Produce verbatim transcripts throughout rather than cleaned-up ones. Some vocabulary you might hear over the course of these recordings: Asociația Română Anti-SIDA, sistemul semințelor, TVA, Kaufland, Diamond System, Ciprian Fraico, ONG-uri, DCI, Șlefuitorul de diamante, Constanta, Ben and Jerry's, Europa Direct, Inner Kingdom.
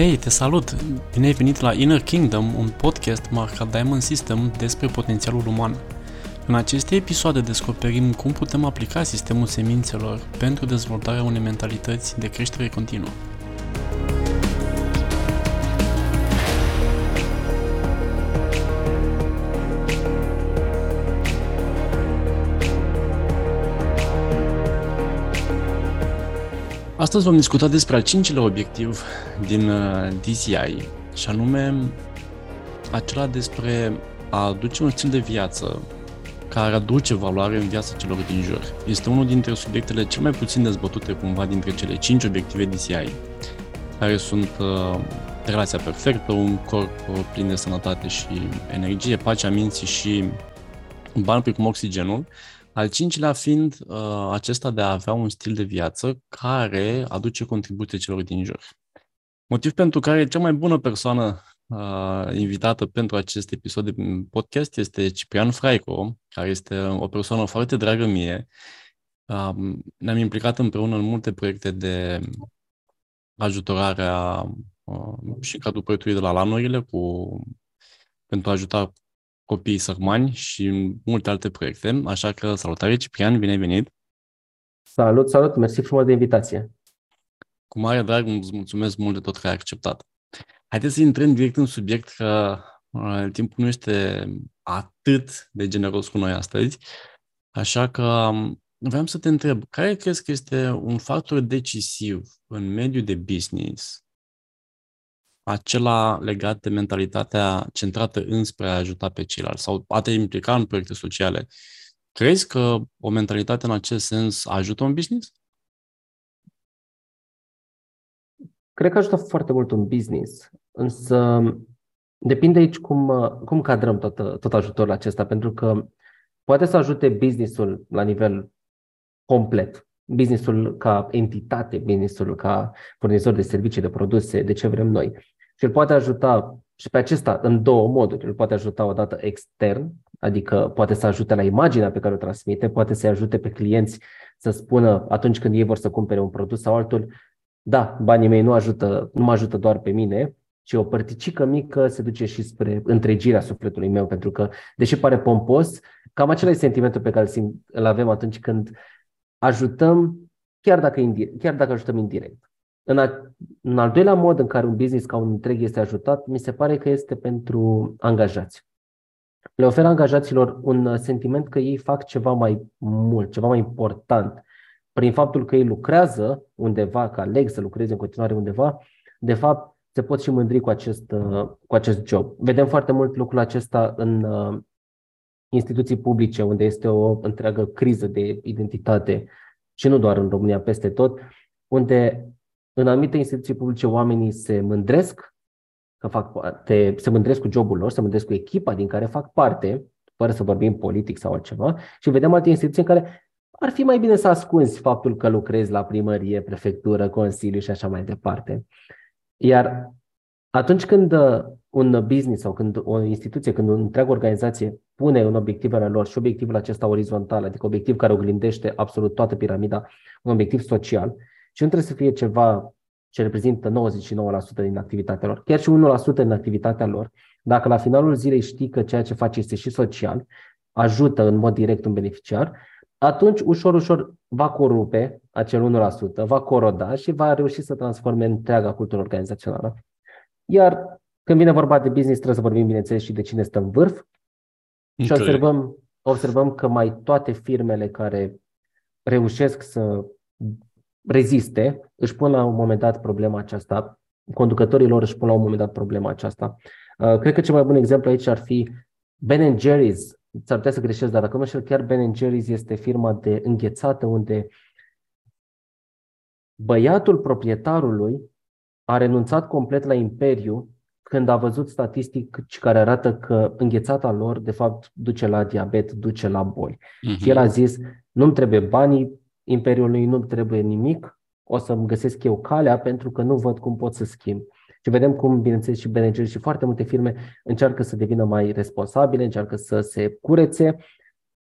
Hei, te salut! Bine ai venit la Inner Kingdom, un podcast marcat Diamond System despre potențialul uman. În aceste episoade descoperim cum putem aplica sistemul semințelor pentru dezvoltarea unei mentalități de creștere continuă. Astăzi vom discuta despre al cincilea obiectiv din D C I, și anume acela despre a aduce un stil de viață care aduce valoare în viața celor din jur. Este unul dintre subiectele cel mai puțin dezbătute cumva dintre cele cinci obiective D C I, care sunt uh, relația perfectă, un corp plin de sănătate și energie, pacea minții și bani precum oxigenul. Al cincilea fiind uh, acesta de a avea un stil de viață care aduce contribuție celor din jur. Motiv pentru care cea mai bună persoană uh, invitată pentru acest episod de podcast este Ciprian Fraico, care este o persoană foarte dragă mie. Uh, ne-am implicat împreună în multe proiecte de ajutorare a, uh, și cadrul proiectului de la lanurile cu, pentru a ajuta copiii sărmani și multe alte proiecte, așa că salutare Ciprian, bine ai venit! Salut, salut! Mersi frumos de invitație! Cu mare drag, îți mulțumesc mult de tot că ai acceptat. Haideți să intrăm direct în subiect, că timpul nu este atât de generos cu noi astăzi, așa că vreau să te întreb, care crezi că este un factor decisiv în mediul de business, acela legat de mentalitatea centrată înspre a ajuta pe ceilalți sau a te implica în proiecte sociale? Crezi că o mentalitate în acest sens ajută un business? Cred că ajută foarte mult un business, însă depinde aici cum, cum cadrăm tot, tot ajutorul acesta, pentru că poate să ajute businessul la nivel complet, businessul ca entitate, businessul ca furnizor de servicii, de produse, de ce vrem noi. Și îl poate ajuta și pe acesta în două moduri. Îl poate ajuta odată extern, adică poate să ajute la imaginea pe care o transmite, poate să-i ajute pe clienți să spună atunci când ei vor să cumpere un produs sau altul, da, banii mei nu ajută, nu mă ajută doar pe mine, ci o părticică mică se duce și spre întregirea sufletului meu, pentru că, deși pare pompos, cam acela e sentimentul pe care îl avem atunci când ajutăm, chiar dacă, indirect, chiar dacă ajutăm indirect. În, a, în al doilea mod în care un business ca un întreg este ajutat, mi se pare că este pentru angajați. Le oferă angajaților un sentiment că ei fac ceva mai mult, ceva mai important. Prin faptul că ei lucrează undeva, că aleg să lucreze în continuare undeva, de fapt se pot și mândri cu acest, cu acest job. Vedem foarte mult lucrul acesta în instituții publice, unde este o întreagă criză de identitate și nu doar în România, peste tot, unde în anumite instituții publice oamenii se mândresc că fac parte, se mândresc cu jobul lor, se mândresc cu echipa din care fac parte, fără să vorbim politic sau altceva, și vedem alte instituții în care ar fi mai bine să ascunzi faptul că lucrezi la primărie, prefectură, consiliu și așa mai departe. Iar atunci când un business sau când o instituție, când o întreagă organizație pune în obiectivele lor și obiectivul acesta orizontal, adică obiectiv care oglindește absolut toată piramida, un obiectiv social, și nu trebuie să fie ceva ce reprezintă nouăzeci și nouă la sută din activitatea lor, chiar și unu la sută din activitatea lor, dacă la finalul zilei știi că ceea ce faci este și social, ajută în mod direct un beneficiar, atunci ușor, ușor va corupe acel unu la sută, va coroda și va reuși să transforme întreaga cultură organizațională. Iar când vine vorba de business, trebuie să vorbim, bineînțeles, și de cine stă în vârf. Și observăm, observăm că mai toate firmele care reușesc să reziste, își pun la un moment dat problema aceasta, conducătorii lor își pun la un moment dat problema aceasta. Cred că cel mai bun exemplu aici ar fi Ben and Jerry's. S-ar putea să greșesc, dar dacă nu știu, chiar Ben and Jerry's este firma de înghețată unde băiatul proprietarului a renunțat complet la imperiu când a văzut statistici care arată că înghețata lor, de fapt, duce la diabet, duce la boli. Uh-huh. Și el a zis, nu-mi trebuie banii imperiului, nu-mi trebuie nimic, o să-mi găsesc eu calea pentru că nu văd cum pot să schimb. Și vedem cum, bineînțeles, și Ben and Jerry's și foarte multe firme încearcă să devină mai responsabile, încearcă să se curețe,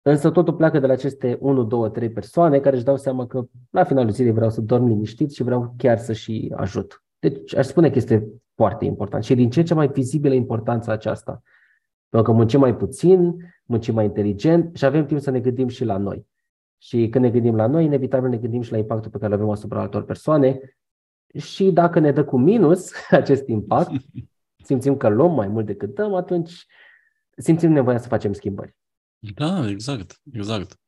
însă totul pleacă de la aceste unu, doi, trei persoane care își dau seama că la finalul zilei vreau să dorm liniștit și vreau chiar să și ajut. Deci aș spune că este foarte important și din ce în ce mai vizibilă importanța aceasta. Pentru că muncim mai puțin, muncim mai inteligent și avem timp să ne gândim și la noi. Și când ne gândim la noi, inevitabil ne gândim și la impactul pe care îl avem asupra altor persoane și dacă ne dă cu minus acest impact, simțim că luăm mai mult decât dăm, atunci simțim nevoia să facem schimbări. Da, exact, exact.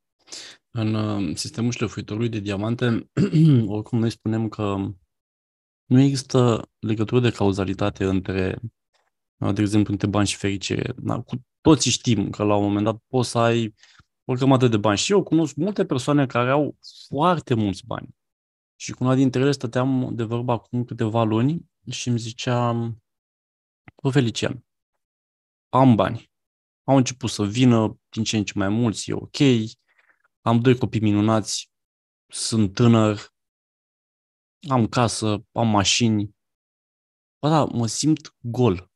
În sistemul șlefuitorului de diamante, oricum noi spunem că nu există legătură de cauzalitate între, de exemplu, între bani și fericire. Da, cu toții știm că la un moment dat poți să ai o grămadă de bani. Și eu cunosc multe persoane care au foarte mulți bani. Și cu una dintre ele stăteam de vorbă acum câteva luni și îmi zicea, bă, Felician, am bani. Au început să vină din ce în ce mai mulți, e ok. Am doi copii minunați, sunt tânăr, am casă, am mașini. Bă, da, mă simt gol.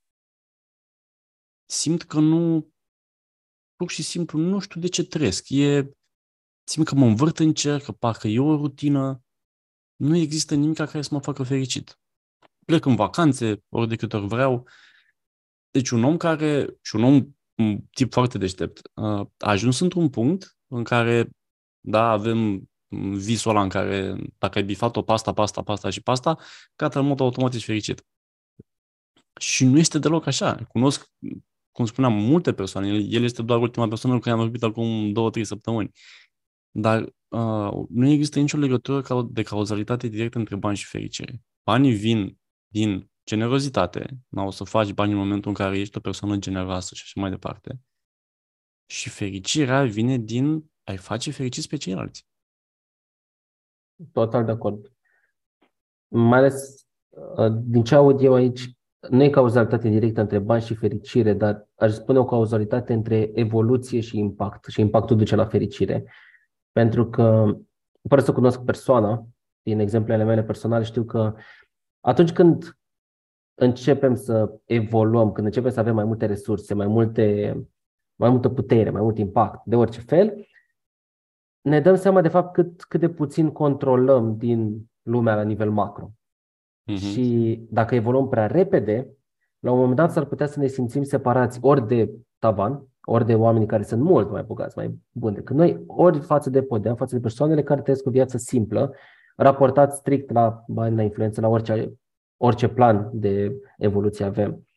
Simt că nu... Pur și simplu nu știu de ce trăiesc. E, simt că mă învârt în cer, că parcă e o rutină. Nu există nimic care să mă facă fericit. Plec în vacanțe, ori de câte ori vreau. Deci un om care, și un om, un tip foarte deștept, a ajuns într-un punct în care, da, avem visul ăla în care, dacă ai bifat-o pasta, pasta, pasta și pasta, gata, în mod automat ești fericit. Și nu este deloc așa. Cunosc, cum spuneam, multe persoane. El este doar ultima persoană cu care am vorbit acum două, trei săptămâni. Dar uh, nu există nicio legătură de cauzalitate directă între bani și fericire. Banii vin din generozitate. O să faci bani în momentul în care ești o persoană generoasă și așa mai departe. Și fericirea vine din a-i face fericiți pe ceilalți. Total de acord. Mai ales din ce aud eu aici, nu e cauzalitate directă între bani și fericire, dar aș spune o cauzalitate între evoluție și impact. Și impactul duce la fericire. Pentru că, fără să cunosc persoana, din exemplele mele personale, știu că atunci când începem să evoluăm, când începem să avem mai multe resurse, mai multe, mai multă putere, mai mult impact, de orice fel, ne dăm seama de fapt cât, cât de puțin controlăm din lumea la nivel macro. Uhum. Și dacă evoluăm prea repede, la un moment dat s-ar putea să ne simțim separați ori de tavan, ori de oamenii care sunt mult mai bogați, mai buni decât noi, ori față de podea, față de persoanele care trăiesc o viață simplă, raportat strict la bani, la influență, la orice, orice plan de evoluție avem.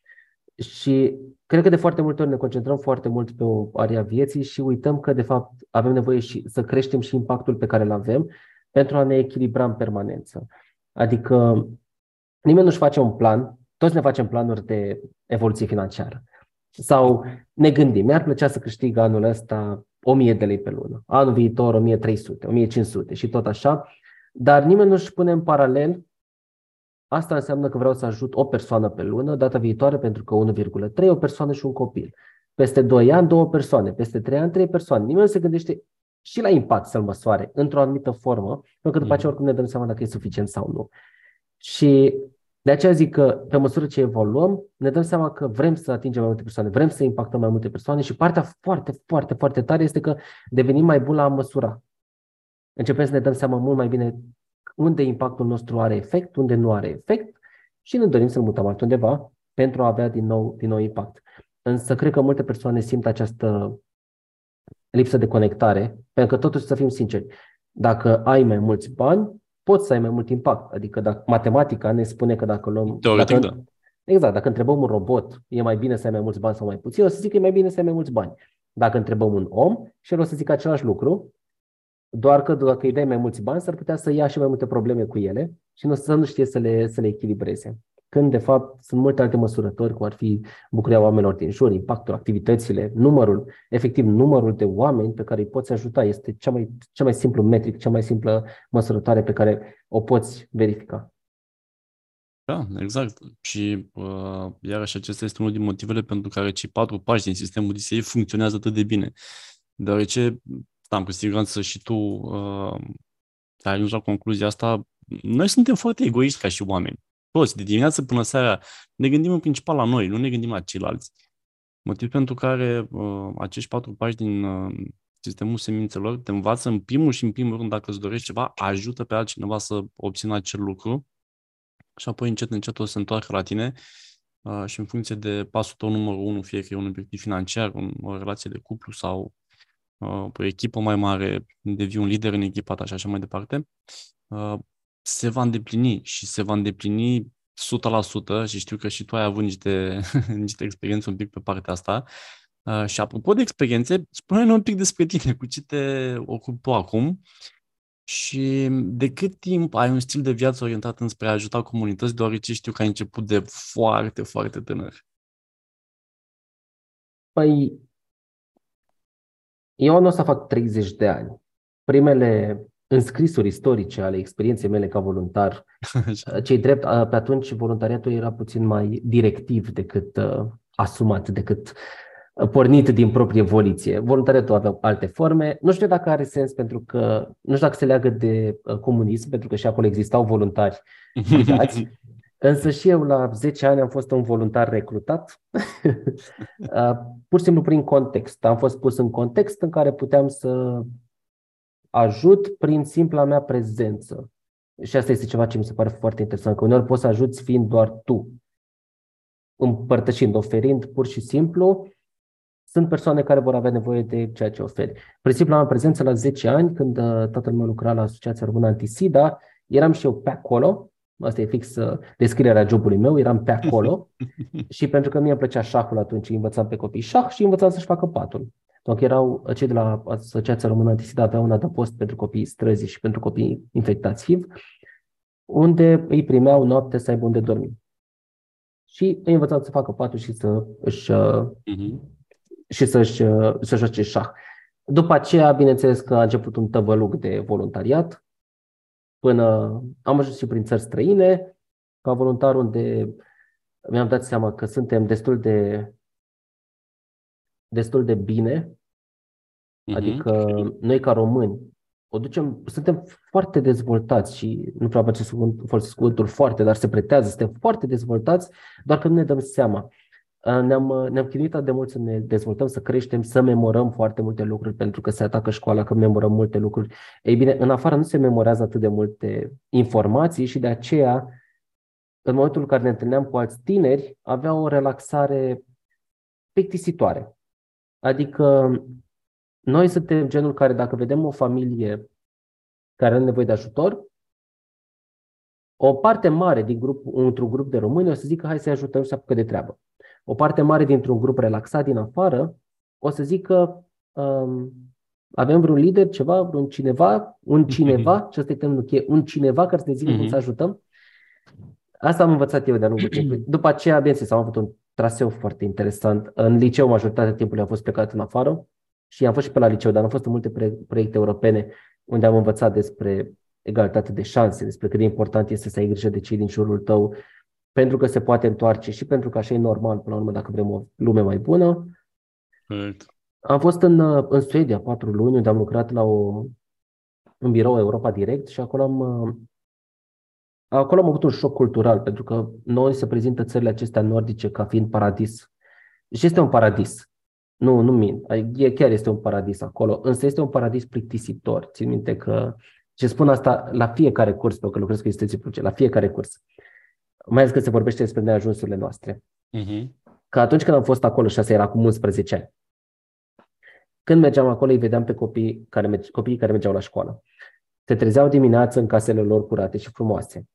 Și cred că de foarte multe ori ne concentrăm foarte mult pe o area vieții și uităm că de fapt avem nevoie și să creștem și impactul pe care îl avem pentru a ne echilibra în permanență. Adică nimeni nu-și face un plan, toți ne facem planuri de evoluție financiară. Sau ne gândim, mi-ar plăcea să câștig anul ăsta o mie de lei pe lună, anul viitor o mie trei sute, o mie cinci sute și tot așa, dar nimeni nu-și pune în paralel, asta înseamnă că vreau să ajut o persoană pe lună, data viitoare pentru că unu virgulă trei, o persoană și un copil. Peste doi ani, două persoane, peste trei ani, trei persoane. Nimeni nu se gândește și la impact să-l măsoare într-o anumită formă, pentru că după aceea oricum ne dăm seama dacă e suficient sau nu. Și de aceea zic că pe măsură ce evoluăm, ne dăm seama că vrem să atingem mai multe persoane, vrem să impactăm mai multe persoane și partea foarte, foarte, foarte tare este că devenim mai buni la a măsura. Începem să ne dăm seama mult mai bine unde impactul nostru are efect, unde nu are efect și ne dorim să-l mutăm altundeva pentru a avea din nou, din nou impact. Însă cred că multe persoane simt această lipsă de conectare, pentru că totuși să fim sinceri, dacă ai mai mulți bani, poți să ai mai mult impact. Adică dacă, matematica ne spune că dacă luăm... Teoretic, dacă, da. Exact. Dacă întrebăm un robot, e mai bine să ai mai mulți bani sau mai puțin, o să zic că e mai bine să ai mai mulți bani. Dacă întrebăm un om și el o să zică același lucru, doar că dacă îi dai mai mulți bani, s-ar putea să ia și mai multe probleme cu ele și nu, să nu știe să le, să le echilibreze. Când, de fapt, sunt multe alte măsurători, cum ar fi bucuria oamenilor din jur, impactul, activitățile, numărul, efectiv numărul de oameni pe care îi poți ajuta este cea mai, cea mai simplu metric, cea mai simplă măsurătoare pe care o poți verifica. Da, exact. Și uh, iarăși acesta este unul din motivele pentru care cei patru pași din sistemul D C I funcționează atât de bine. Deoarece, da, cu siguranță și tu uh, ai ajuns la concluzia asta, noi suntem foarte egoiști ca și oameni. Toți, de dimineață până seara, ne gândim în principal la noi, nu ne gândim la ceilalți. Motiv pentru care uh, acești patru pași din uh, sistemul semințelor te învață în primul și în primul rând, dacă îți dorești ceva, ajută pe altcineva să obțină acel lucru și apoi încet, încet o să întoarcă la tine uh, și în funcție de pasul tău numărul unu, fie că e un obiectiv financiar, un, o relație de cuplu sau uh, o echipă mai mare, devii un lider în echipa ta și așa mai departe, uh, se va îndeplini și se va îndeplini o sută la sută și știu că și tu ai avut niște, niște experiențe un pic pe partea asta. Uh, și apropo de experiențe, spune-ne un pic despre tine, cu ce te ocupi tu acum și de cât timp ai un stil de viață orientat înspre a ajuta comunități, deoarece știu că ai început de foarte, foarte tânăr. Păi, eu nu o să fac treizeci de ani. Primele înscrisuri istorice ale experienței mele ca voluntar, ce-i drept, pe atunci voluntariatul era puțin mai directiv decât uh, asumat, decât pornit din proprie voliție. Voluntariatul avea alte forme. Nu știu dacă are sens, pentru că nu știu dacă se leagă de comunism, pentru că și acolo existau voluntari uitați. Însă și eu la zece ani am fost un voluntar recrutat, pur și simplu prin context. Am fost pus în context în care puteam să ajut prin simpla mea prezență. Și asta este ceva ce mi se pare foarte interesant, că uneori poți să ajuți fiind doar tu, împărtășind, oferind pur și simplu. Sunt persoane care vor avea nevoie de ceea ce oferi. Principiul am prezență la zece ani, când tatăl meu lucra la Asociația Română Anti-SIDA, eram și eu pe acolo, asta e fix descrierea jobului meu, eram pe acolo și pentru că mie îmi plăcea șahul atunci, învățam pe copii șah și învățam să-și facă patul. Deci erau cei de la Asociația Română Anti-SIDA, aveau un adăpost pentru copiii străzi și pentru copiii infectați H I V, unde îi primeau noapte să aibă unde dormi. Și îi învățam să facă patul și să își... Uh-huh. și să-și, să-și joace șah. După aceea, bineînțeles că a început un tăvăluc de voluntariat, până am ajuns și prin țări străine, ca voluntar, unde mi-am dat seama că suntem destul de, destul de bine, mm-hmm. adică noi ca români o ducem, suntem foarte dezvoltați și nu prea face folosesc cuvântul foarte, dar se pretează, suntem foarte dezvoltați, doar că nu ne dăm seama. Ne-am, ne-am chinuit de mult să ne dezvoltăm, să creștem, să memorăm foarte multe lucruri, pentru că se atacă școala că memorăm multe lucruri. Ei bine, în afară nu se memorează atât de multe informații și de aceea, în momentul în care ne întâlneam cu alți tineri, avea o relaxare plictisitoare. Adică noi suntem genul care, dacă vedem o familie care are nevoie de ajutor, o parte mare din grup, într-un grup de români o să zică hai să-i ajutăm și să apucă de treabă. O parte mare dintr-un grup relaxat din afară o să zică um, avem vreun lider, ceva, vreun cineva, un cineva, și asta e termenul cheie, un cineva care să ne zică cum să ajutăm. Asta am învățat eu de-a lungul timpului. După aceea, bineînțeles, am avut un traseu foarte interesant. În liceu, majoritatea timpului am fost plecat în afară și am fost și pe la liceu, dar am fost în multe proiecte europene unde am învățat despre egalitate de șanse, despre cât de important este să ai grijă de cei din jurul tău, pentru că se poate întoarce și pentru că așa e normal, până la urmă, dacă vrem o lume mai bună. Right. Am fost în, în Suedia patru luni, unde am lucrat la o, în birou Europa Direct și acolo am, acolo am avut un șoc cultural, pentru că noi se prezintă țările acestea nordice ca fiind paradis. Și este un paradis. Nu, nu mint. Chiar este un paradis acolo, însă este un paradis plictisitor. Țin minte că, și spun asta la fiecare curs, pentru că lucrez cu instituții publice, la fiecare curs. Mai ales că se vorbește despre neajunsurile noastre. Uh-huh. Că atunci când am fost acolo, și asta era acum unsprezece ani, când mergeam acolo, îi vedeam pe copii care merge, copiii care mergeau la școală. Se trezeau dimineață în casele lor curate și frumoase.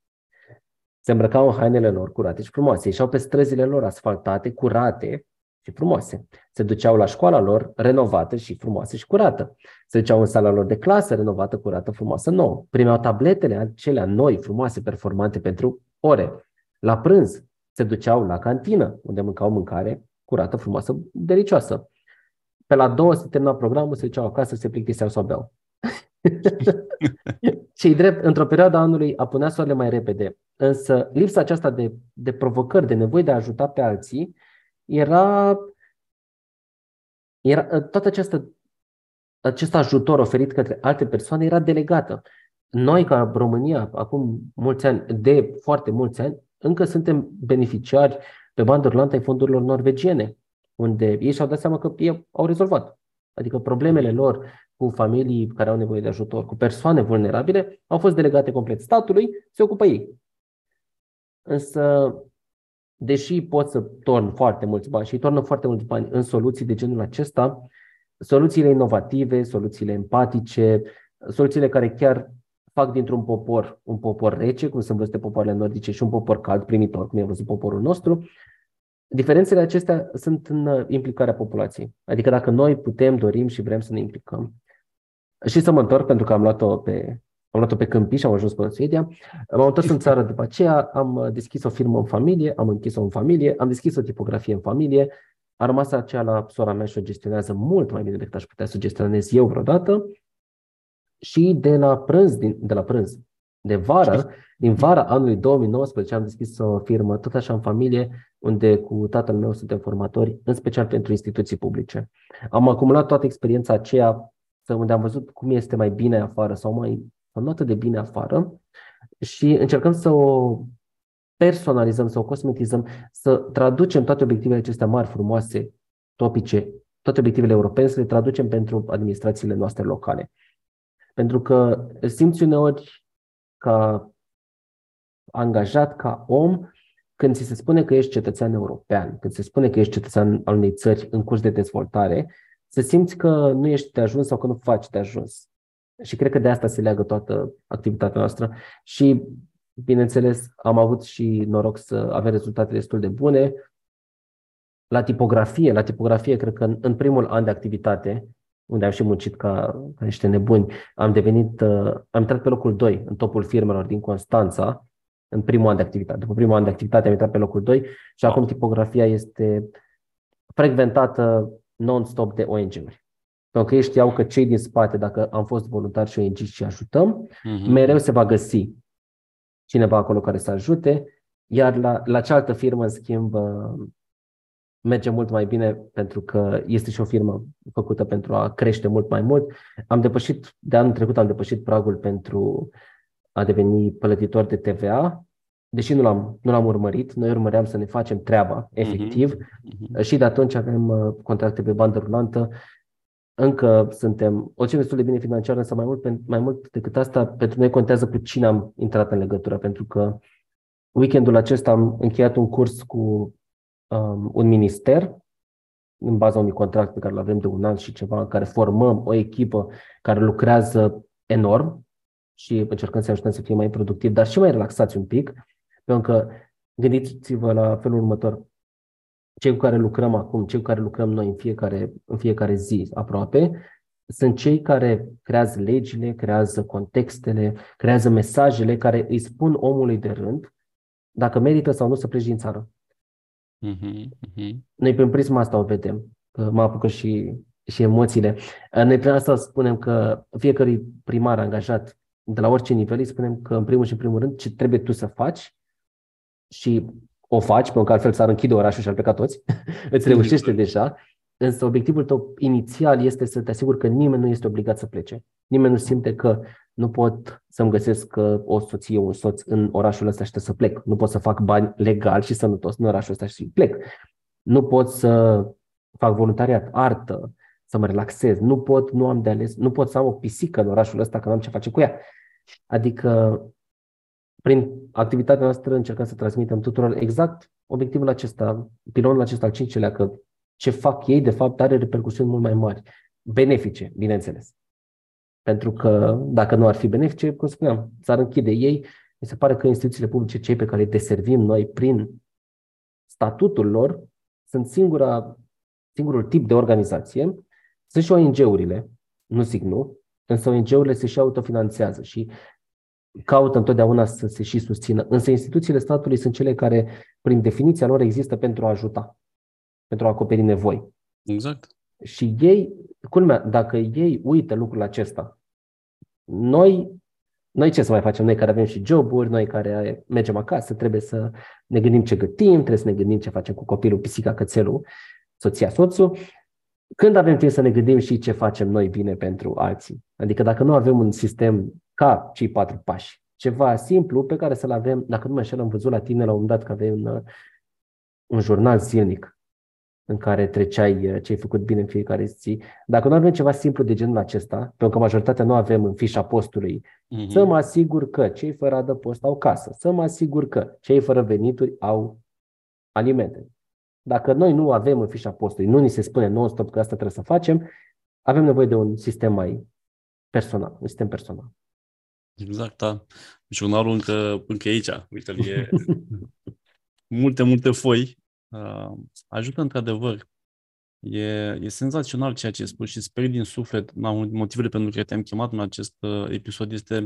Se îmbrăcau în hainele lor curate și frumoase. Ieșeau pe străzile lor asfaltate, curate și frumoase. Se duceau la școala lor renovată și frumoasă și curată. Se duceau în sala lor de clasă renovată, curată, frumoasă, nouă. Primeau tabletele acelea noi, frumoase, performante pentru ore. La prânz se duceau la cantină, unde mâncau mâncare curată, frumoasă, delicioasă. Pe la două se termina programul, se duceau acasă, se plictiseau sau beau. Și drept, într-o perioadă anului apunea soarele mai repede, însă lipsa aceasta de, de provocări, de nevoie de a ajuta pe alții, era, era tot această, acest ajutor oferit către alte persoane era delegată. Noi, ca România, acum mulți ani, de foarte mulți ani, încă suntem beneficiari pe bani de Irlanda ai fondurilor norvegiene, unde ei și-au dat seama că ei au rezolvat. Adică problemele lor cu familii care au nevoie de ajutor, cu persoane vulnerabile, au fost delegate complet statului, se ocupă ei. însă deși pot să torn foarte mulți bani și tornă foarte mulți bani în soluții de genul acesta, soluțiile inovative, soluțiile empatice, soluțiile care chiar fac dintr-un popor un popor rece, cum sunt văzute popoarele nordice, și un popor cald, primitor, cum e văzut poporul nostru, diferențele acestea sunt în implicarea populației. Adică dacă noi putem, dorim și vrem să ne implicăm. Și să mă întorc, pentru că am luat-o pe, am luat-o pe câmpii și am ajuns până în Suedia. M-am întors în țară după aceea, am deschis o firmă în familie, am închis-o în familie, am deschis o tipografie în familie. A rămas aceea la sora mea și o gestionează mult mai bine decât aș putea să gestionez eu vreodată. Și de la prânz, din, de la prânz, de vară, din vara anului două mii nouăsprezece am deschis o firmă, tot așa în familie, unde cu tatăl meu suntem formatori, în special pentru instituții publice. Am acumulat toată experiența aceea, unde am văzut cum este mai bine afară sau mai nu atât de bine afară și încercăm să o personalizăm, să o cosmetizăm, să traducem toate obiectivele acestea mari, frumoase, topice, toate obiectivele europene, să le traducem pentru administrațiile noastre locale. Pentru că simți uneori ca angajat, ca om, când ți se spune că ești cetățean european, când se spune că ești cetățean al unei țări în curs de dezvoltare, să simți că nu ești de ajuns sau că nu faci de ajuns. Și cred că de asta se leagă toată activitatea noastră. Și, bineînțeles, am avut și noroc să avem rezultate destul de bune. La tipografie, la tipografie, cred că în, în primul an de activitate, unde am și muncit ca, ca niște nebuni, am devenit, uh, am intrat pe locul doi în topul firmelor din Constanța, în primul an de activitate. După primul an de activitate am intrat pe locul doi și acum tipografia este frecventată non-stop de O N G-uri. Pentru că ei știau că cei din spate, dacă am fost voluntari și O N G și ajutăm, uh-huh. mereu se va găsi cineva acolo care să ajute, iar la, la cealaltă firmă, în schimb, merge mult mai bine pentru că este și o firmă făcută pentru a crește mult mai mult. Am depășit, de anul trecut am depășit pragul pentru a deveni plătitor de T V A, deși nu l-am, nu l-am urmărit, noi urmăream să ne facem treaba, efectiv, uh-huh. Uh-huh. și de atunci avem contracte pe bandă rulantă, încă suntem, oricum destul de bine financiar, însă mai mult, mai mult decât asta, pentru noi contează cu cine am intrat în legătură, pentru că weekendul acesta am încheiat un curs cu um, un minister, în baza unui contract pe care îl avem de un an și ceva, în care formăm o echipă care lucrează enorm și încercăm să ajutăm să fie mai productiv, dar și mai relaxați un pic. Pentru că gândiți-vă la felul următor, cei cu care lucrăm acum, cei cu care lucrăm noi în fiecare, în fiecare zi aproape, sunt cei care creează legile, creează contextele, creează mesajele care îi spun omului de rând dacă merită sau nu să pleci din țară. Uh-huh, uh-huh. Noi prin prisma asta o vedem, că mă apucă și, și emoțiile. Noi prin asta spunem că fiecărui primar angajat de la orice nivel îi spunem că în primul și în primul rând ce trebuie tu să faci și o faci, pentru că altfel s-ar închide orașul și ar pleca toți, îți reușește deja, însă obiectivul tău inițial este să te asiguri că nimeni nu este obligat să plece. Nimeni nu simte că nu pot să-mi găsesc o soție, un soț în orașul ăsta și să plec. Nu pot să fac bani legal și sănătos în orașul ăsta și plec. Nu pot să fac voluntariat, artă, să mă relaxez. Nu pot, nu am de ales, nu pot să am o pisică în orașul ăsta că nu am ce face cu ea. Adică prin activitatea noastră încercăm să transmitem tuturor exact obiectivul acesta, pilonul acesta al cincilea, că ce fac ei, de fapt, are repercusiuni mult mai mari, benefice, bineînțeles. Pentru că dacă nu ar fi benefice, cum spuneam, s-ar închide ei. Mi se pare că instituțiile publice, cei pe care îi deservim noi prin statutul lor, sunt singura, singurul tip de organizație. Sunt și O N G-urile, nu zic nu, însă O N G-urile se și autofinanțează și caută întotdeauna să se și susțină, însă instituțiile statului sunt cele care, prin definiția lor, există pentru a ajuta, pentru a acoperi nevoi. Exact. Și ei, culmea, dacă ei uită lucrul acesta, noi, noi ce să mai facem? Noi care avem și joburi, noi care mergem acasă, trebuie să ne gândim ce gătim, trebuie să ne gândim ce facem cu copilul, pisica, cățelul, soția, soțul. Când avem timp să ne gândim și ce facem noi bine pentru alții? Adică dacă nu avem un sistem ca cei patru pași, ceva simplu pe care să-l avem, dacă nu mă înșel, am văzut la tine la un moment dat că aveai un, un jurnal zilnic în care treceai ce ai făcut bine în fiecare zi. Dacă nu avem ceva simplu de genul acesta, pentru că majoritatea nu avem în fișa postului, mm-hmm. să mă asigur că cei fără adăpost au casă, să mă asigur că cei fără venituri au alimente. Dacă noi nu avem în fișa postului, nu ni se spune non-stop că asta trebuie să facem, avem nevoie de un sistem mai personal, un sistem personal. Exact, da. Jurnalul încă, încă aici, uite-l, e multe, multe foi. Uh, ajută într-adevăr. E, e senzațional ceea ce ai spus și sper din suflet, na, motivele pentru care te-am chemat în acest uh, episod este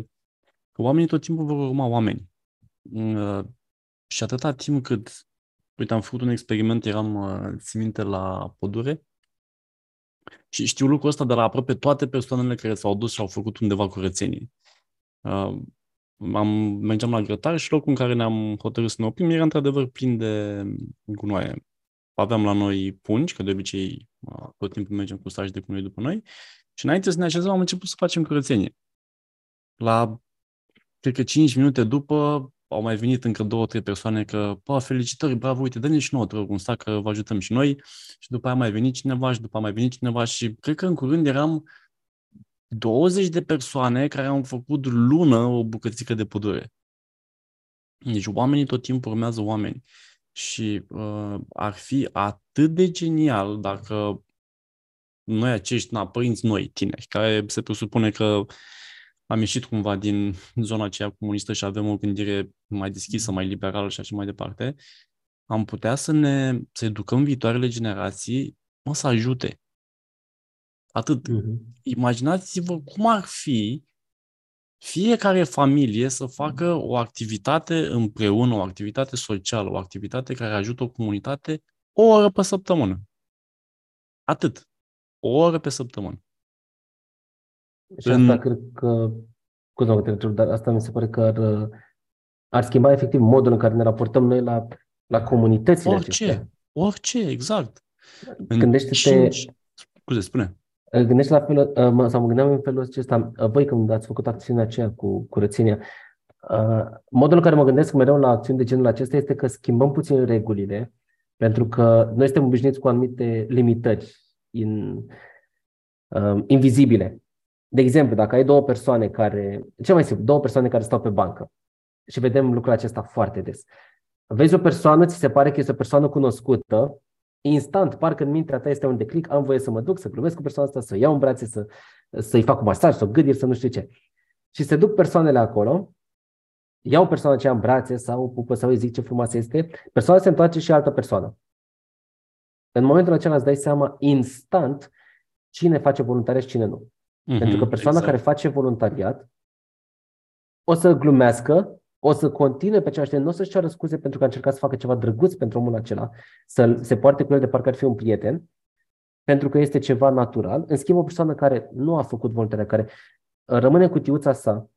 că oamenii tot timpul vor urma oameni. Uh, și atâta timp cât, uite, am făcut un experiment, eram, uh, țin minte, la pădure și știu lucrul ăsta de la aproape toate persoanele care s-au dus și au făcut undeva curățenie. Uh, Am, mergeam la grătar și locul în care ne-am hotărât să ne oprim era într-adevăr plin de gunoaie. Aveam la noi pungi, că de obicei tot timpul mergem cu saci de gunoi după noi, și înainte să ne așezăm am început să facem curățenie. La, cred că cinci minute după, au mai venit încă două, trei persoane că, pă, felicitări, bravo, uite, dă-ne și nouă, te rog, un sac, că vă ajutăm și noi, și după aia mai venit cineva și după aia mai venit cineva și cred că în curând eram douăzeci de persoane care au făcut lună o bucățică de pădure. Deci oamenii tot timpul urmează oameni. Și uh, ar fi atât de genial dacă noi acești, na, părinți noi, tineri, care se presupune că am ieșit cumva din zona aceea comunistă și avem o gândire mai deschisă, mai liberală și așa mai departe, am putea să ne să educăm viitoarele generații, mă, să ajute. Atât. Imaginați-vă cum ar fi fiecare familie să facă o activitate împreună, o activitate socială, o activitate care ajută o comunitate o oră pe săptămână. Atât. O oră pe săptămână. Și asta În... cred că, scuze, dar asta mi se pare că ar, ar schimba efectiv modul în care ne raportăm noi la, la comunitățile orice, acestea. Orice, exact. Gândește-te... Scuze, spune. Gândești la felul, sau mă gândeam în felul acesta, voi când ați făcut acțiunea aceea cu curățenia, modul în care mă gândesc mereu la acțiuni de genul acesta este că schimbăm puțin regulile, pentru că noi suntem obișnuiți cu anumite limitări in, um, invizibile. De exemplu, dacă ai două persoane care, ce mai simplu, două persoane care stau pe bancă și vedem lucrul acesta foarte des. Vezi o persoană, ți se pare că este o persoană cunoscută, instant, parcă în mintea ta este un declic, am voie să mă duc, să glumesc cu persoana asta, să o iau în brațe, să, să-i fac un masaj, să o gâdir, să nu știu ce. Și se duc persoanele acolo, iau persoana aceea în brațe sau o pupă sau îi zic ce frumoasă este, persoana se întoarce și altă persoană. În momentul acela îți dai seama instant cine face voluntariat și cine nu. Mm-hmm, Pentru că persoana exact. care face voluntariat o să glumească, o să continue pe aceeași, nu o să-și ceară scuze pentru că a încercat să facă ceva drăguț pentru omul acela, să se poarte cu el de parcă ar fi un prieten, pentru că este ceva natural. În schimb, o persoană care nu a făcut voluntariat, care rămâne cu tiuța sa,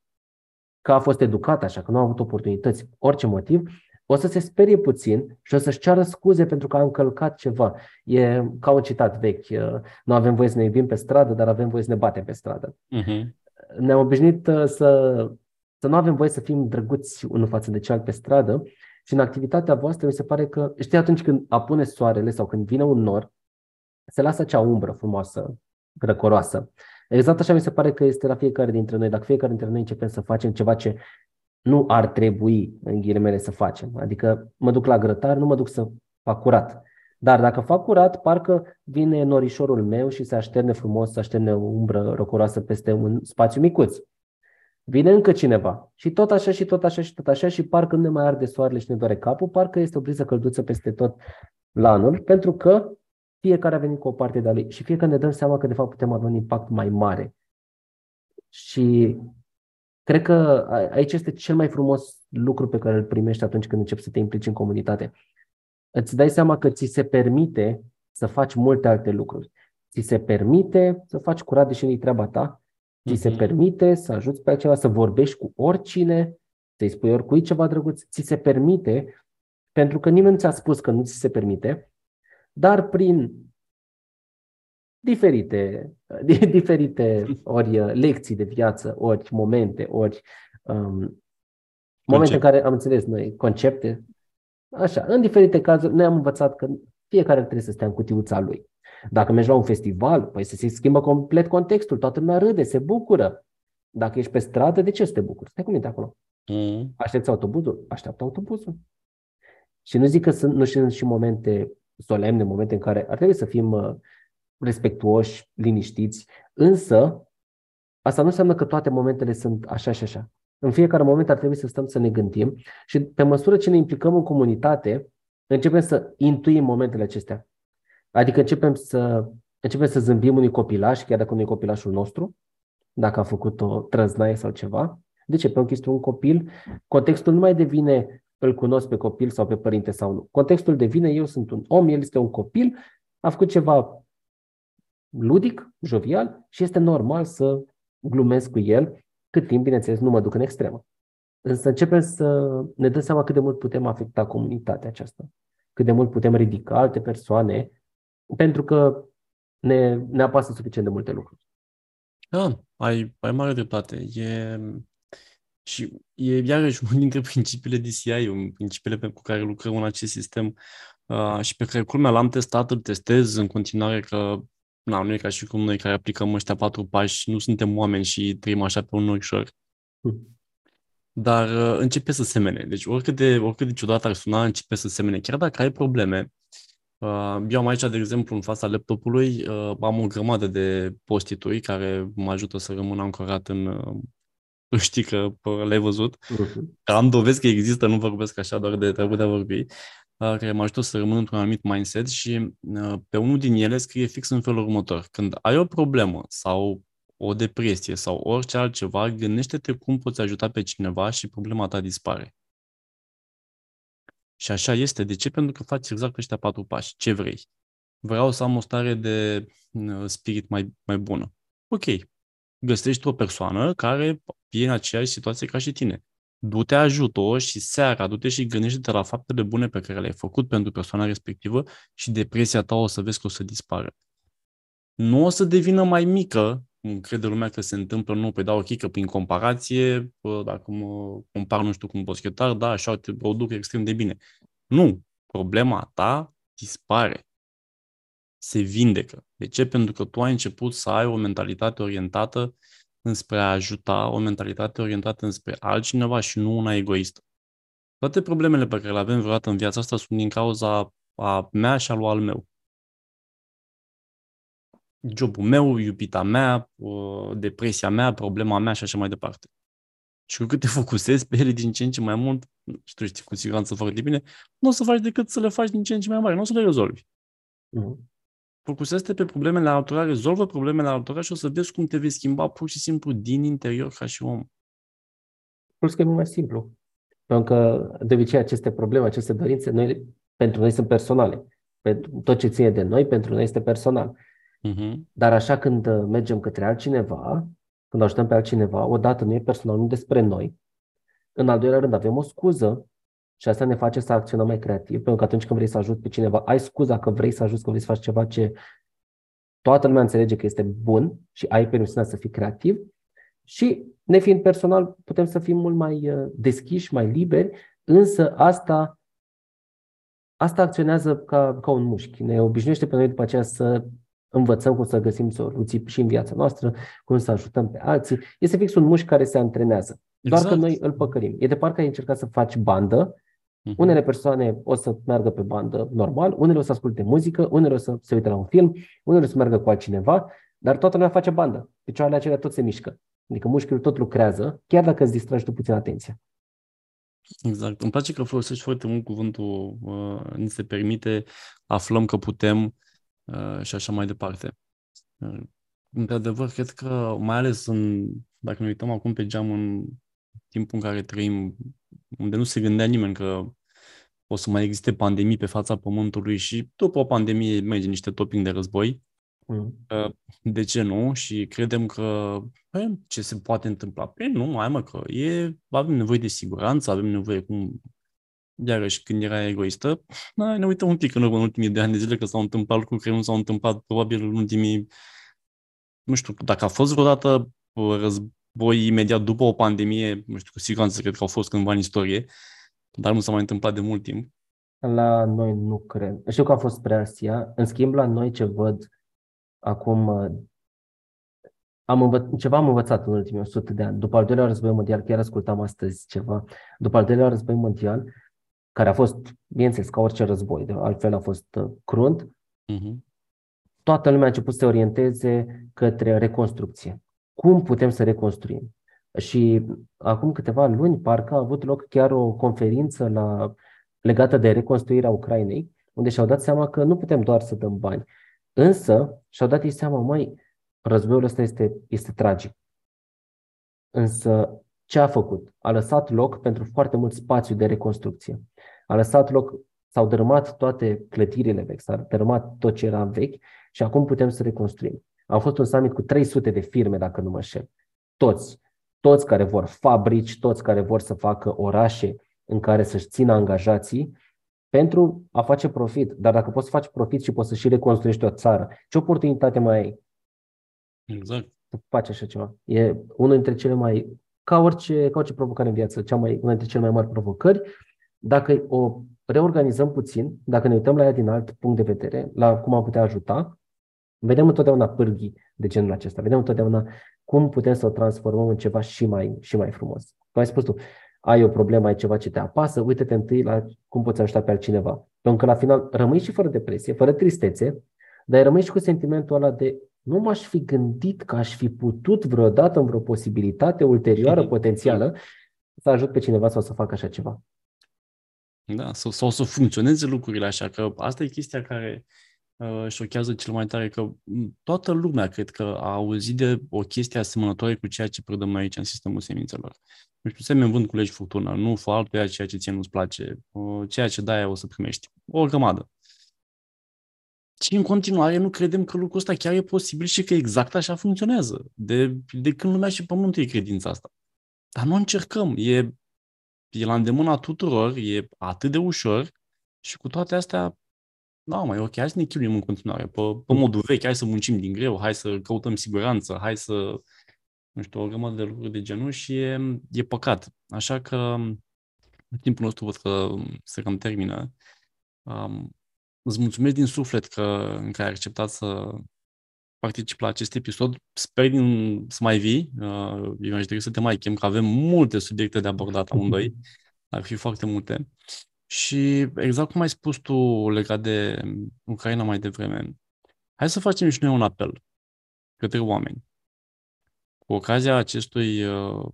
că a fost educată așa, că nu a avut oportunități, orice motiv, o să se sperie puțin și o să-și ceară scuze pentru că a încălcat ceva. E ca un citat vechi, nu avem voie să ne iubim pe stradă, dar avem voie să ne batem pe stradă. Uh-huh. Ne-am obișnuit să... Să nu avem voie să fim drăguți unul față de cealaltă pe stradă și în activitatea voastră mi se pare că, știi, atunci când apune soarele sau când vine un nor, se lasă acea umbră frumoasă, răcoroasă. Exact așa mi se pare că este la fiecare dintre noi. Dacă fiecare dintre noi începem să facem ceva ce nu ar trebui, în ghilimele, să facem. Adică mă duc la grătar, nu mă duc să fac curat. Dar dacă fac curat, parcă vine norișorul meu și se așterne frumos, se așterne o umbră răcoroasă peste un spațiu micuț. Vine încă cineva și tot așa și tot așa și tot așa și parcă nu ne mai arde soarele și ne doare capul, parcă este o briză călduță peste tot lanul, pentru că fiecare a venit cu o parte de-a lui și fiecare ne dăm seama că de fapt putem avea un impact mai mare. Și cred că aici este cel mai frumos lucru pe care îl primești atunci când începi să te implici în comunitate. Îți dai seama că ți se permite să faci multe alte lucruri. Ți se permite să faci curat, deși nu-i treaba ta. Ți se permite să ajuți pe altcineva, să vorbești cu oricine, să-i spui oricui ceva drăguț. Ți se permite, pentru că nimeni nu ți-a spus că nu ți se permite, dar prin diferite, diferite ori lecții de viață, ori momente, ori um, momente în care am înțeles noi concepte, așa, în diferite cazuri, noi am învățat că Fiecare trebuie să stea în cutiuța lui. Dacă mergi la un festival, păi se schimbă complet contextul, toată lumea râde, se bucură. Dacă ești pe stradă, de ce să te bucuri? Stai cu minte acolo. Mm. Aștepți autobuzul? Așteaptă autobuzul. Și nu zic că sunt, nu sunt și momente solemne, momente în care ar trebui să fim respectuoși, liniștiți, însă asta nu înseamnă că toate momentele sunt așa și așa. În fiecare moment ar trebui să stăm să ne gândim și pe măsură ce ne implicăm în comunitate, începem să intuim momentele acestea. Adică începem să, începem să zâmbim unui copilaș, chiar dacă nu e copilașul nostru, dacă a făcut o trăznaie sau ceva. De ce? Pentru că este un copil, contextul nu mai devine îl cunosc pe copil sau pe părinte sau nu. Contextul devine eu sunt un om, el este un copil, a făcut ceva ludic, jovial și este normal să glumesc cu el, cât timp, bineînțeles, nu mă duc în extremă. Însă începem să ne dăm seama cât de mult putem afecta comunitatea aceasta, cât de mult putem ridica alte persoane, pentru că ne, ne apasă suficient de multe lucruri. Da, ai, ai mare dreptate. E, și e iarăși unul dintre principiile D C I, principiile cu care lucrăm în acest sistem uh, și pe care culmea l-am testat, îl testez în continuare că na, nu e ca și cum noi care aplicăm ăștia patru pași, nu suntem oameni și trăim așa pe un oricșor. Mm. Dar uh, începe să semene. Deci oricât de, oricât de ciudat ar suna, începe să semene. Chiar dacă ai probleme, uh, eu am aici, de exemplu, în fața laptopului, uh, am o grămadă de post-it-uri care mă ajută să rămân ancorat în... Uh, știi că le-ai văzut. Uh-huh. Am dovezi că există, nu vorbesc așa, doar de trebuie de a vorbi. Care m-a ajutat să rămân într-un anumit mindset și pe unul din ele scrie fix în felul următor. Când ai o problemă sau o depresie sau orice altceva, gândește-te cum poți ajuta pe cineva și problema ta dispare. Și așa este. De ce? Pentru că faci exact ăștia patru pași. Ce vrei? Vreau să am o stare de spirit mai, mai bună. Ok. Găsești o persoană care e în aceeași situație ca și tine. Du-te, ajută-o și seara, du-te și gândește-te la faptele bune pe care le-ai făcut pentru persoana respectivă și depresia ta o să vezi că o să dispară. Nu o să devină mai mică, crede lumea că se întâmplă, nu, păi da, ok, că prin comparație, dacă mă compar, nu știu, cu un boschetar, da, așa te produc extrem de bine. Nu, problema ta dispare. Se vindecă. De ce? Pentru că tu ai început să ai o mentalitate orientată înspre a ajuta, o mentalitate orientată înspre altcineva și nu una egoistă. Toate problemele pe care le avem vreodată în viața asta sunt din cauza a mea și a lui al meu. Jobul meu, iubita mea, depresia mea, problema mea și așa mai departe. Și cu cât te focusezi pe ele din ce în ce mai mult, și tu știi cu siguranță foarte bine, nu o să faci decât să le faci din ce în ce mai mare, nu o să le rezolvi. Mm-hmm. Focusează-te pe problemele altora, rezolvă problemele altora și o să vezi cum te vei schimba pur și simplu din interior ca și om. Plus că e mult mai simplu. Pentru că de obicei aceste probleme, aceste dorințe, noi, pentru noi sunt personale. Pentru tot ce ține de noi, pentru noi este personal. Uh-huh. Dar așa când mergem către altcineva, când ajutăm pe altcineva, odată nu e personal, nu despre noi. În al doilea rând avem o scuză. Și asta ne face să acționăm mai creativ, pentru că atunci când vrei să ajuți pe cineva, ai scuza că vrei să ajuți, că vrei să faci ceva ce toată lumea înțelege că este bun și ai permisiunea să fii creativ. Și ne fiind personal, putem să fim mult mai deschiși, mai liberi, însă asta, asta acționează ca, ca un mușchi. Ne obișnuiește pe noi după aceea să învățăm cum să găsim soluții și în viața noastră, cum să ajutăm pe alții. Este fix un mușchi care se antrenează, doar exact. Că noi îl păcălim. E de parcă ai încercat să faci bandă. Unele persoane o să meargă pe bandă normal, unele o să asculte muzică, unele o să se uite la un film, unele o să meargă cu altcineva, dar toată lumea face bandă. Picioarele acelea tot se mișcă. Adică mușchiul tot lucrează, chiar dacă îți distragi tu puțin atenția. Exact. Îmi place că folosești foarte mult cuvântul uh, ni se permite, aflăm că putem uh, și așa mai departe. Uh, într-adevăr, cred că mai ales în, dacă ne uităm acum pe geam în timpul în care trăim, unde nu se gândea nimeni că o să mai existe pandemii pe fața pământului și după o pandemie merge niște topping de război. Mm. De ce nu? Și credem că păi, ce se poate întâmpla? Păi nu, mai mă, că e, avem nevoie de siguranță, avem nevoie cum... Iarăși, când era egoistă, ne uităm un pic în urmă în ultimii doi ani de zile că s-au întâmplat lucruri care nu s-au întâmplat probabil în ultimii... Nu știu, dacă a fost vreodată război imediat după o pandemie, nu știu, cu siguranță cred că au fost cândva în istorie, dar nu s-a mai întâmplat de mult timp. La noi nu cred. Știu că a fost spre Asia. În schimb, la noi ce văd acum, am învă- ceva am învățat în ultimii o sută de ani. După al doilea război mondial, chiar ascultam astăzi ceva, după al doilea război mondial, care a fost, bineînțeles, ca orice război, de altfel a fost crunt, uh-huh. toată lumea a început să se orienteze către reconstrucție. Cum putem să reconstruim? Și acum câteva luni, parcă, a avut loc chiar o conferință la, legată de reconstruirea Ucrainei, unde și-au dat seama că nu putem doar să dăm bani. Însă, și-au dat ei seama, măi, războiul ăsta este, este tragic. Însă, ce a făcut? A lăsat loc pentru foarte mult spațiu de reconstrucție. A lăsat loc, s-au dărâmat toate clădirile vechi, s-a dărâmat tot ce era vechi și acum putem să reconstruim. A fost un summit cu trei sute de firme, dacă nu mă șer. Toți. Toți care vor fabrici, toți care vor să facă orașe în care să-și țină angajații pentru a face profit. Dar dacă poți să faci profit și poți să și reconstruiești o țară, ce oportunitate mai ai? Exact. Faci așa ceva. E unul dintre cele mai, ca orice, ca orice provocare în viață, cea mai, una dintre cele mai mari provocări. Dacă o reorganizăm puțin, dacă ne uităm la ea din alt punct de vedere, la cum am putea ajuta, vedem întotdeauna pârghii de genul acesta. Vedem întotdeauna cum putem să o transformăm în ceva și mai, și mai frumos. Cum ai spus tu, ai o problemă, ai ceva ce te apasă, uite-te întâi la cum poți ajuta pe altcineva. Pentru că la final rămâi și fără depresie, fără tristețe, dar rămâi și cu sentimentul ăla de nu m-aș fi gândit că aș fi putut vreodată, în vreo posibilitate ulterioară, potențială, să ajut pe cineva sau să facă așa ceva. Da, sau, sau să funcționeze lucrurile așa, că asta e chestia care șochează cel mai tare, că toată lumea cred că a auzit de o chestie asemănătoare cu ceea ce predăm noi aici în sistemul semințelor. Nu știu, semen vând, culegi furtună, nu fă altuia ceea ce ție nu-ți place, ceea ce dai o să primești. O grămadă. Și în continuare nu credem că lucrul ăsta chiar e posibil și că exact așa funcționează. De, de când lumea și pământul e credința asta. Dar nu încercăm. E, e la îndemâna tuturor, e atât de ușor și cu toate astea da, mai ok, hai să ne chinuim în continuare, pe, pe modul vechi, hai să muncim din greu, hai să căutăm siguranță, hai să, nu știu, o grămadă de lucruri de genul și e, e păcat. Așa că timpul nostru văd că se cam termină. Um, îți mulțumesc din suflet că, că ai acceptat să particip la acest episod. Sper din, să mai vii, uh, eu mi-aș dori să te mai chem, că avem multe subiecte de abordat amândoi, ar fi foarte multe. Și exact cum ai spus tu legat de Ucraina mai devreme, hai să facem și noi un apel către oameni. Cu ocazia acestui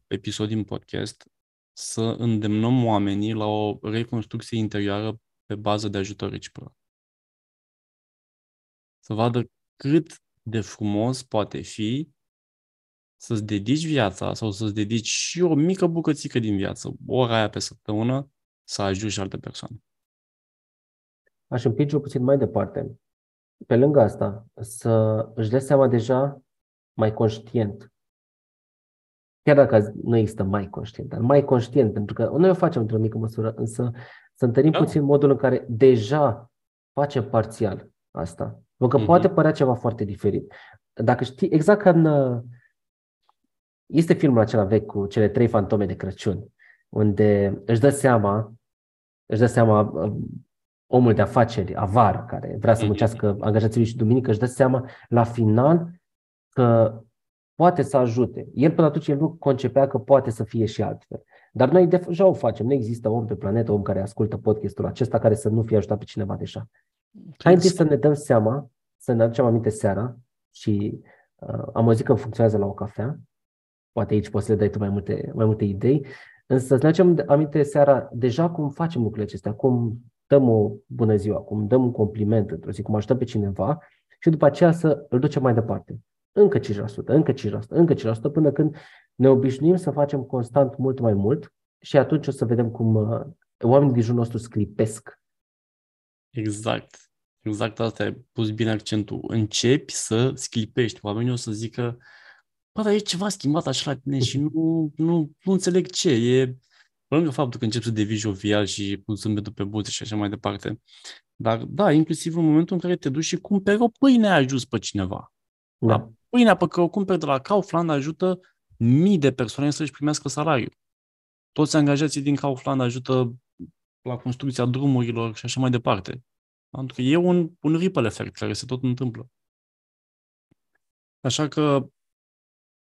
episod din podcast, să îndemnăm oamenii la o reconstrucție interioară pe bază de ajutor reciproc. Să vadă cât de frumos poate fi să-ți dedici viața sau să-ți dedici și o mică bucățică din viață, ora aia pe săptămână, să ajungi alte persoane. Aș împinge-o puțin mai departe. Pe lângă asta, să își dea seama deja mai conștient. Chiar dacă nu există mai conștient, dar mai conștient, pentru că noi o facem într-o mică măsură, însă să întărim da. puțin modul în care deja face parțial asta. Pentru că mm-hmm. poate părea ceva foarte diferit. Dacă știi, exact ca în... Este filmul acela vechi cu cele trei fantome de Crăciun, unde își dă seama, își dă seama omul de afaceri, avar, care vrea să muncească angajații și duminică, își dă seama la final că poate să ajute. El până atunci el nu concepea că poate să fie și altfel. Dar noi deja o facem. Nu există om pe planetă, om care ascultă podcastul acesta, care să nu fie ajutat pe cineva deja. Hai întâi să ne dăm seama, să ne aducem aminte seara și uh, am auzit că funcționează la o cafea. Poate aici poți să le dai tu mai multe, mai multe idei. Însă să ne aducem aminte seara deja cum facem lucrurile acestea, cum dăm o bună ziua, cum dăm un compliment într-o zi, cum ajutăm pe cineva și după aceea să îl ducem mai departe. Încă cinci la sută, încă cinci la sută, încă cinci la sută până când ne obișnuim să facem constant mult mai mult și atunci o să vedem cum oamenii din jurul nostru sclipesc. Exact. Exact asta ai pus bine accentul. Începi să sclipești. Oamenii o să zică bă, dar e ceva schimbat așa la tine și nu, nu, nu înțeleg ce. E lângă faptul că începi să devii jovial și cu zâmbetul pe buze și așa mai departe. Dar da, inclusiv în momentul în care te duci și cumperi o pâine, ai ajuns pe cineva. Da. Pâinea pe care o cumperi de la Kaufland ajută mii de persoane să-și primească salariul. Toți angajații din Kaufland ajută la construcția drumurilor și așa mai departe. Pentru că e un, un ripple effect care se tot întâmplă. Așa că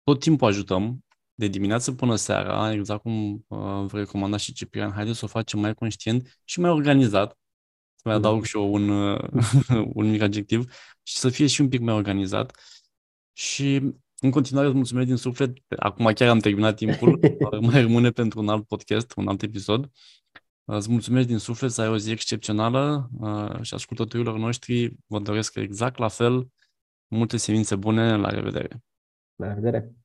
tot timpul ajutăm, de dimineață până seara, exact cum uh, vă recomanda și Ciprian, haideți să o facem mai conștient și mai organizat, să mai adaug și eu un, uh, un mic adjectiv, și să fie și un pic mai organizat. Și în continuare îți mulțumesc din suflet, acum chiar am terminat timpul, mai rămâne pentru un alt podcast, un alt episod. Îți mulțumesc din suflet, să ai o zi excepțională uh, și ascultătorilor noștri vă doresc exact la fel multe semințe bune, la revedere! La revedere!